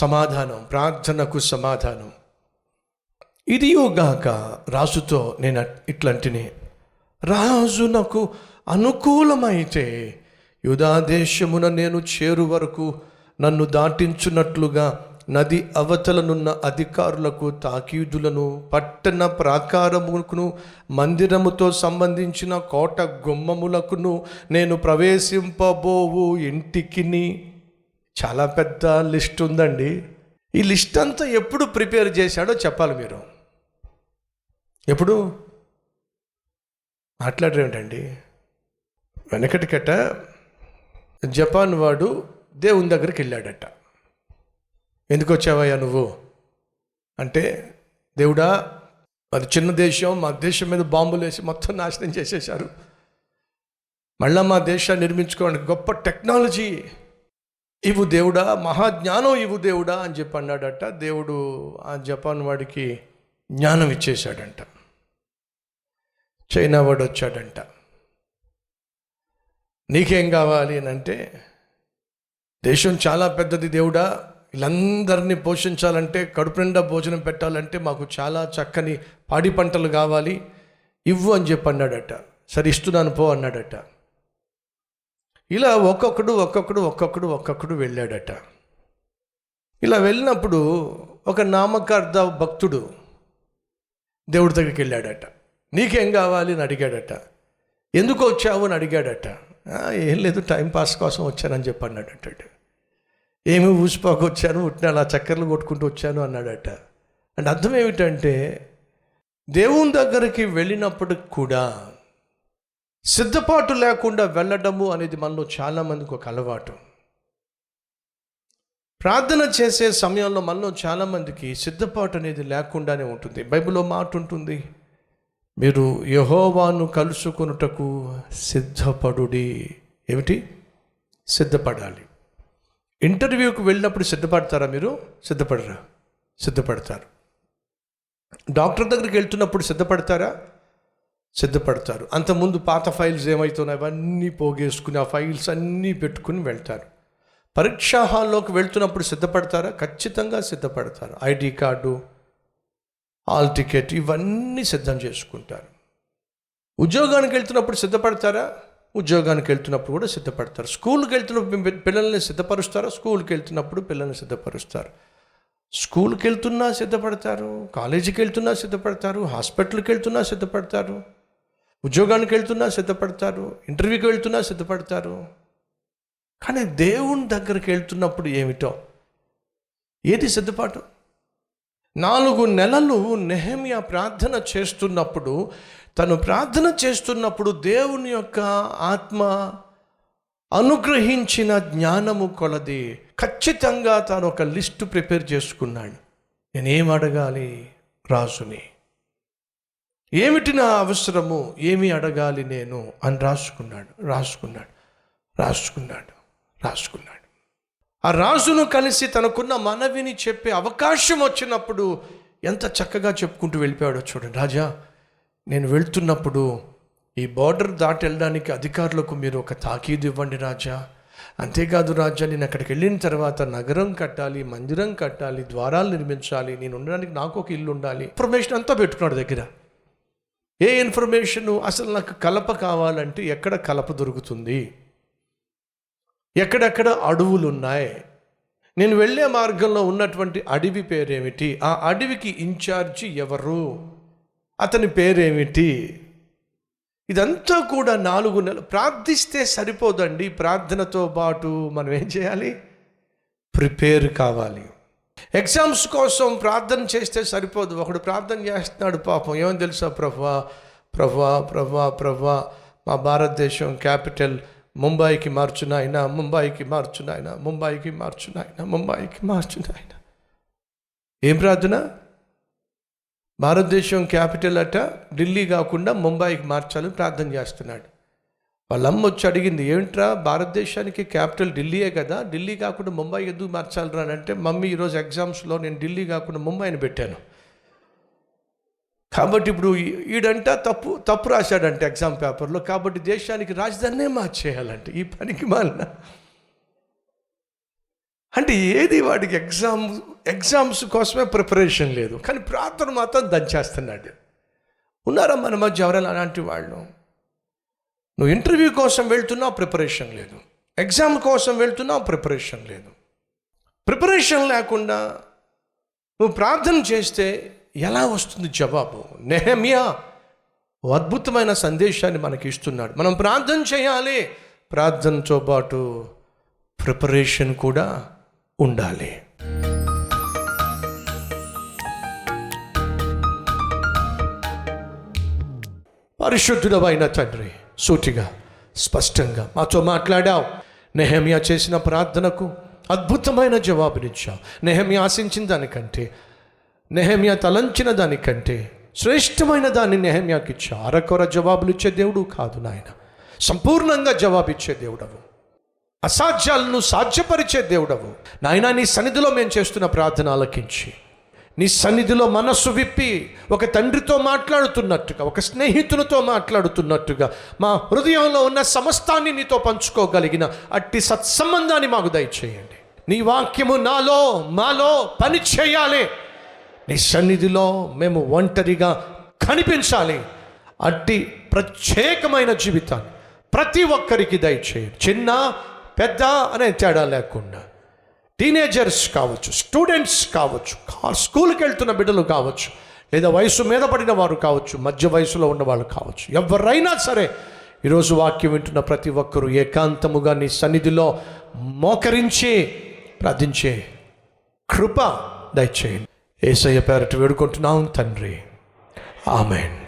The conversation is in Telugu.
సమాధానం, ప్రార్థనకు సమాధానం. ఇదియోగాక రాజుతో నేను ఇట్లాంటిని, రాజు నాకు అనుకూలమైతే యూదాదేశమున నేను చేరు వరకు నన్ను దాటించున్నట్లుగా నది అవతలనున్న అధికారులకు, తాకీదులను, పట్టణ ప్రాకారముకును, మందిరముతో సంబంధించిన కోట గుమ్మములకును నేను ప్రవేశింపబోవు ఇంటికిని. చాలా పెద్ద లిస్ట్ ఉందండి. ఈ లిస్ట్ అంతా ఎప్పుడు ప్రిపేర్ చేశాడో చెప్పాలి మీరు. ఎప్పుడు మాట్లాడరేమిటండి, వెనకటికట జపాన్ వాడు దేవుని దగ్గరికి వెళ్ళాడట. ఎందుకు వచ్చావయ్యా నువ్వు అంటే, దేవుడా మరి చిన్న దేశం, మా దేశం మీద బాంబులు వేసి మొత్తం నాశనం చేసేశారు, మళ్ళీ మా దేశాన్ని నిర్మించుకోవడానికి గొప్ప టెక్నాలజీ ఇవు దేవుడా, మహాజ్ఞానం ఇవు దేవుడా అని చెప్పి అన్నాడట. దేవుడు ఆ జపాన్ వాడికి జ్ఞానం ఇచ్చేశాడంట. చైనా వాడు వచ్చాడంట, నీకేం కావాలి అని అంటే, దేశం చాలా పెద్దది దేవుడా, వీళ్ళందరినీ పోషించాలంటే, కడుపు నిండా భోజనం పెట్టాలంటే మాకు చాలా చక్కని పాడి పంటలు కావాలి, ఇవ్వు అని చెప్పి అన్నాడట. సరే ఇస్తున్నాను పో అన్నాడట. ఇలా ఒక్కొక్కడు వెళ్ళాడట. ఇలా వెళ్ళినప్పుడు ఒక నామకార్థ భక్తుడు దేవుడి దగ్గరికి వెళ్ళాడట. నీకేం కావాలి అని అడిగాడట. ఎందుకు వచ్చావు అని అడిగాడట. ఏం లేదు, టైంపాస్ కోసం వచ్చానని చెప్పి అన్నాడట. ఏమి ఊసిపాకు వచ్చాను, ఉట్టిన అలా చక్కర్లు కొట్టుకుంటూ వచ్చాను అన్నాడట. అంటే అర్థం ఏమిటంటే, దేవుని దగ్గరికి వెళ్ళినప్పటికి కూడా సిద్ధపాటు లేకుండా వెళ్ళడము అనేది మనలో చాలామందికి ఒక అలవాటు. ప్రార్థన చేసే సమయంలో మనలో చాలామందికి సిద్ధపాటు అనేది లేకుండానే ఉంటుంది. బైబిల్లో మాట ఉంటుంది, మీరు యెహోవాను కలుసుకొనుటకు సిద్ధపడుడి. ఏమిటి? సిద్ధపడాలి. ఇంటర్వ్యూకి వెళ్ళినప్పుడు సిద్ధపడతారా మీరు? సిద్ధపడరా? సిద్ధపడతారు. డాక్టర్ దగ్గరికి వెళ్తున్నప్పుడు సిద్ధపడతారా? సిద్ధపడతారు. అంతకుముందు పాత ఫైల్స్ ఏమవుతున్నాయి అవన్నీ పోగేసుకుని ఆ ఫైల్స్ అన్నీ పెట్టుకుని వెళ్తారు. పరీక్షా హాల్లోకి వెళ్తున్నప్పుడు సిద్ధపడతారా? ఖచ్చితంగా సిద్ధపడతారు. ఐడి కార్డు, హాల్ టికెట్ ఇవన్నీ సిద్ధం చేసుకుంటారు. ఉద్యోగానికి వెళ్తున్నప్పుడు సిద్ధపడతారా? ఉద్యోగానికి వెళ్తున్నప్పుడు కూడా సిద్ధపడతారు. స్కూల్కి వెళ్తున్నప్పుడు పిల్లల్ని సిద్ధపరుస్తారా? స్కూల్కి వెళ్తున్నప్పుడు పిల్లల్ని సిద్ధపరుస్తారు. స్కూల్కి వెళ్తున్నా సిద్ధపడతారు, కాలేజీకి వెళ్తున్నా సిద్ధపడతారు, హాస్పిటల్కి వెళ్తున్నా సిద్ధపడతారు, ఉద్యోగానికి వెళ్తున్నా సిద్ధపడతారు, ఇంటర్వ్యూకి వెళ్తున్నా సిద్ధపడతారు. కానీ దేవుని దగ్గరికి వెళ్తున్నప్పుడు ఏమిటో, ఏది సిద్ధపాటు? 4 నెలలు నెహెమ్యా ప్రార్థన చేస్తున్నప్పుడు, తను ప్రార్థన చేస్తున్నప్పుడు దేవుని యొక్క ఆత్మ అనుగ్రహించిన జ్ఞానము కొలది ఖచ్చితంగా తాను ఒక లిస్టు ప్రిపేర్ చేసుకున్నాడు. నేనేం అడగాలి రాజుని, ఏమిటి నా అవసరము, ఏమి అడగాలి నేను అని రాసుకున్నాడు. ఆ రాజును కలిసి తనకున్న మనవిని చెప్పే అవకాశం వచ్చినప్పుడు ఎంత చక్కగా చెప్పుకుంటూ వెళ్ళిపోయాడో చూడండి. రాజా, నేను వెళ్తున్నప్పుడు ఈ బార్డర్ దాటి వెళ్ళడానికి అధికారులకు మీరు ఒక తాకీదు ఇవ్వండి రాజా. అంతేకాదు రాజా, నేను అక్కడికి వెళ్ళిన తర్వాత నగరం కట్టాలి, మందిరం కట్టాలి, ద్వారాలు నిర్మించాలి, నేను ఉండడానికి నాకు ఒక ఇల్లు ఉండాలి. ఇన్ఫర్మేషన్ అంతా పెట్టుకున్నాడు దగ్గర. ఏ ఇన్ఫర్మేషను? అసలు నాకు కలప కావాలంటే ఎక్కడ కలప దొరుకుతుంది, ఎక్కడెక్కడ అడవులు ఉన్నాయి, నేను వెళ్ళే మార్గంలో ఉన్నటువంటి అడవి పేరేమిటి, ఆ అడవికి ఇన్ఛార్జి ఎవరు, అతని పేరేమిటి, ఇదంతా కూడా 4 నెలలు ప్రార్థిస్తే సరిపోదండి. ప్రార్థనతో పాటు మనం ఏం చేయాలి? ప్రిపేర్ కావాలి. ఎగ్జామ్స్ కోసం ప్రార్థన చేస్తే సరిపోదు. ఒకడు ప్రార్థన చేస్తున్నాడు, పాపం ఏమని తెలుసా, ప్రభువా ప్రభువా ప్రభువా ప్రభువా మా భారతదేశం క్యాపిటల్ ముంబైకి మార్చునాయన, ముంబైకి మార్చునాయన, ముంబైకి మార్చునాయన, ముంబైకి మార్చునాయన. ఏం ప్రార్థన? భారతదేశం క్యాపిటల్ అట ఢిల్లీ కాకుండా ముంబైకి మార్చాలని ప్రార్థన చేస్తున్నాడు. వాళ్ళమ్మ వచ్చి అడిగింది, ఏమిట్రా భారతదేశానికి క్యాపిటల్ ఢిల్లీయే కదా, ఢిల్లీ కాకుండా ముంబై ఎందుకు మార్చాలరా అంటే, మమ్మీ ఈరోజు ఎగ్జామ్స్లో నేను ఢిల్లీ కాకుండా ముంబైని పెట్టాను, కాబట్టి ఇప్పుడు ఈడంట తప్పు రాశాడంట ఎగ్జామ్ పేపర్లో, కాబట్టి దేశానికి రాజధానినే మార్చేయాలంటే. ఈ పనికి మాలిన అంటే ఏది వాడికి ఎగ్జామ్స్ కోసమే ప్రిపరేషన్ లేదు, కానీ ప్రార్థన మాత్రం దంచేస్తున్నాడు. ఉన్నారా మన మధ్య ఎవరైనా అలాంటి వాళ్ళు? నువ్వు ఇంటర్వ్యూ కోసం వెళ్తున్నావు, ప్రిపరేషన్ లేదు. ఎగ్జామ్ కోసం వెళ్తున్నావు, ప్రిపరేషన్ లేదు. ప్రిపరేషన్ లేకుండా నువ్వు ప్రార్థన చేస్తే ఎలా వస్తుంది జవాబు? నెహెమ్యా ఓ అద్భుతమైన సందేశాన్ని మనకి ఇస్తున్నాడు. మనం ప్రార్థన చేయాలి, ప్రార్థనతో పాటు ప్రిపరేషన్ కూడా ఉండాలి. పరిశుద్ధుడవైన తండ్రి, సూటిగా స్పష్టంగా మాతో మాట్లాడావు. నెహెమ్యా చేసిన ప్రార్థనకు అద్భుతమైన జవాబునిచ్చావు. నెహెమ్యా ఆశించిన దానికంటే, నెహెమ్యా తలంచిన దానికంటే శ్రేష్టమైన దాన్ని నెహెమ్యాకి ఇచ్చావు. అరకొర జవాబులు ఇచ్చే దేవుడు కాదు నాయన, సంపూర్ణంగా జవాబిచ్చే దేవుడవు, అసాధ్యాలను సాధ్యపరిచే దేవుడవు నాయన. నీ సన్నిధిలో మేము చేస్తున్న ప్రార్థన ఆలకించి, నీ సన్నిధిలో మనస్సు విప్పి ఒక తండ్రితో మాట్లాడుతున్నట్టుగా, ఒక స్నేహితునితో మాట్లాడుతున్నట్టుగా మా హృదయంలో ఉన్న సమస్తాన్ని నీతో పంచుకోగలిగిన అట్టి సత్సంబంధాన్ని మాకు దయచేయండి. నీ వాక్యము నాలో మాలో పని చేయాలి. నీ సన్నిధిలో మేము ఒంటరిగా కనిపించాలి. అట్టి ప్రత్యేకమైన జీవితాన్ని ప్రతి ఒక్కరికి దయచేయండి. చిన్న పెద్ద అనే తేడా లేకుండా, టీనేజర్స్ కావచ్చు, స్టూడెంట్స్ కావచ్చు, స్కూల్కి వెళ్తున్న బిడ్డలు కావచ్చు, లేదా వయసు మీద పడిన వారు కావచ్చు, మధ్య వయసులో ఉన్నవాళ్ళు కావచ్చు, ఎవరైనా సరే ఈరోజు వాక్యం వింటున్న ప్రతి ఒక్కరూ ఏకాంతముగా నీ సన్నిధిలో మోకరించి ప్రార్థించే కృప దయచేయండి. యేసయ్య పేరట వేడుకుంటున్నాం తండ్రి, ఆమేన్.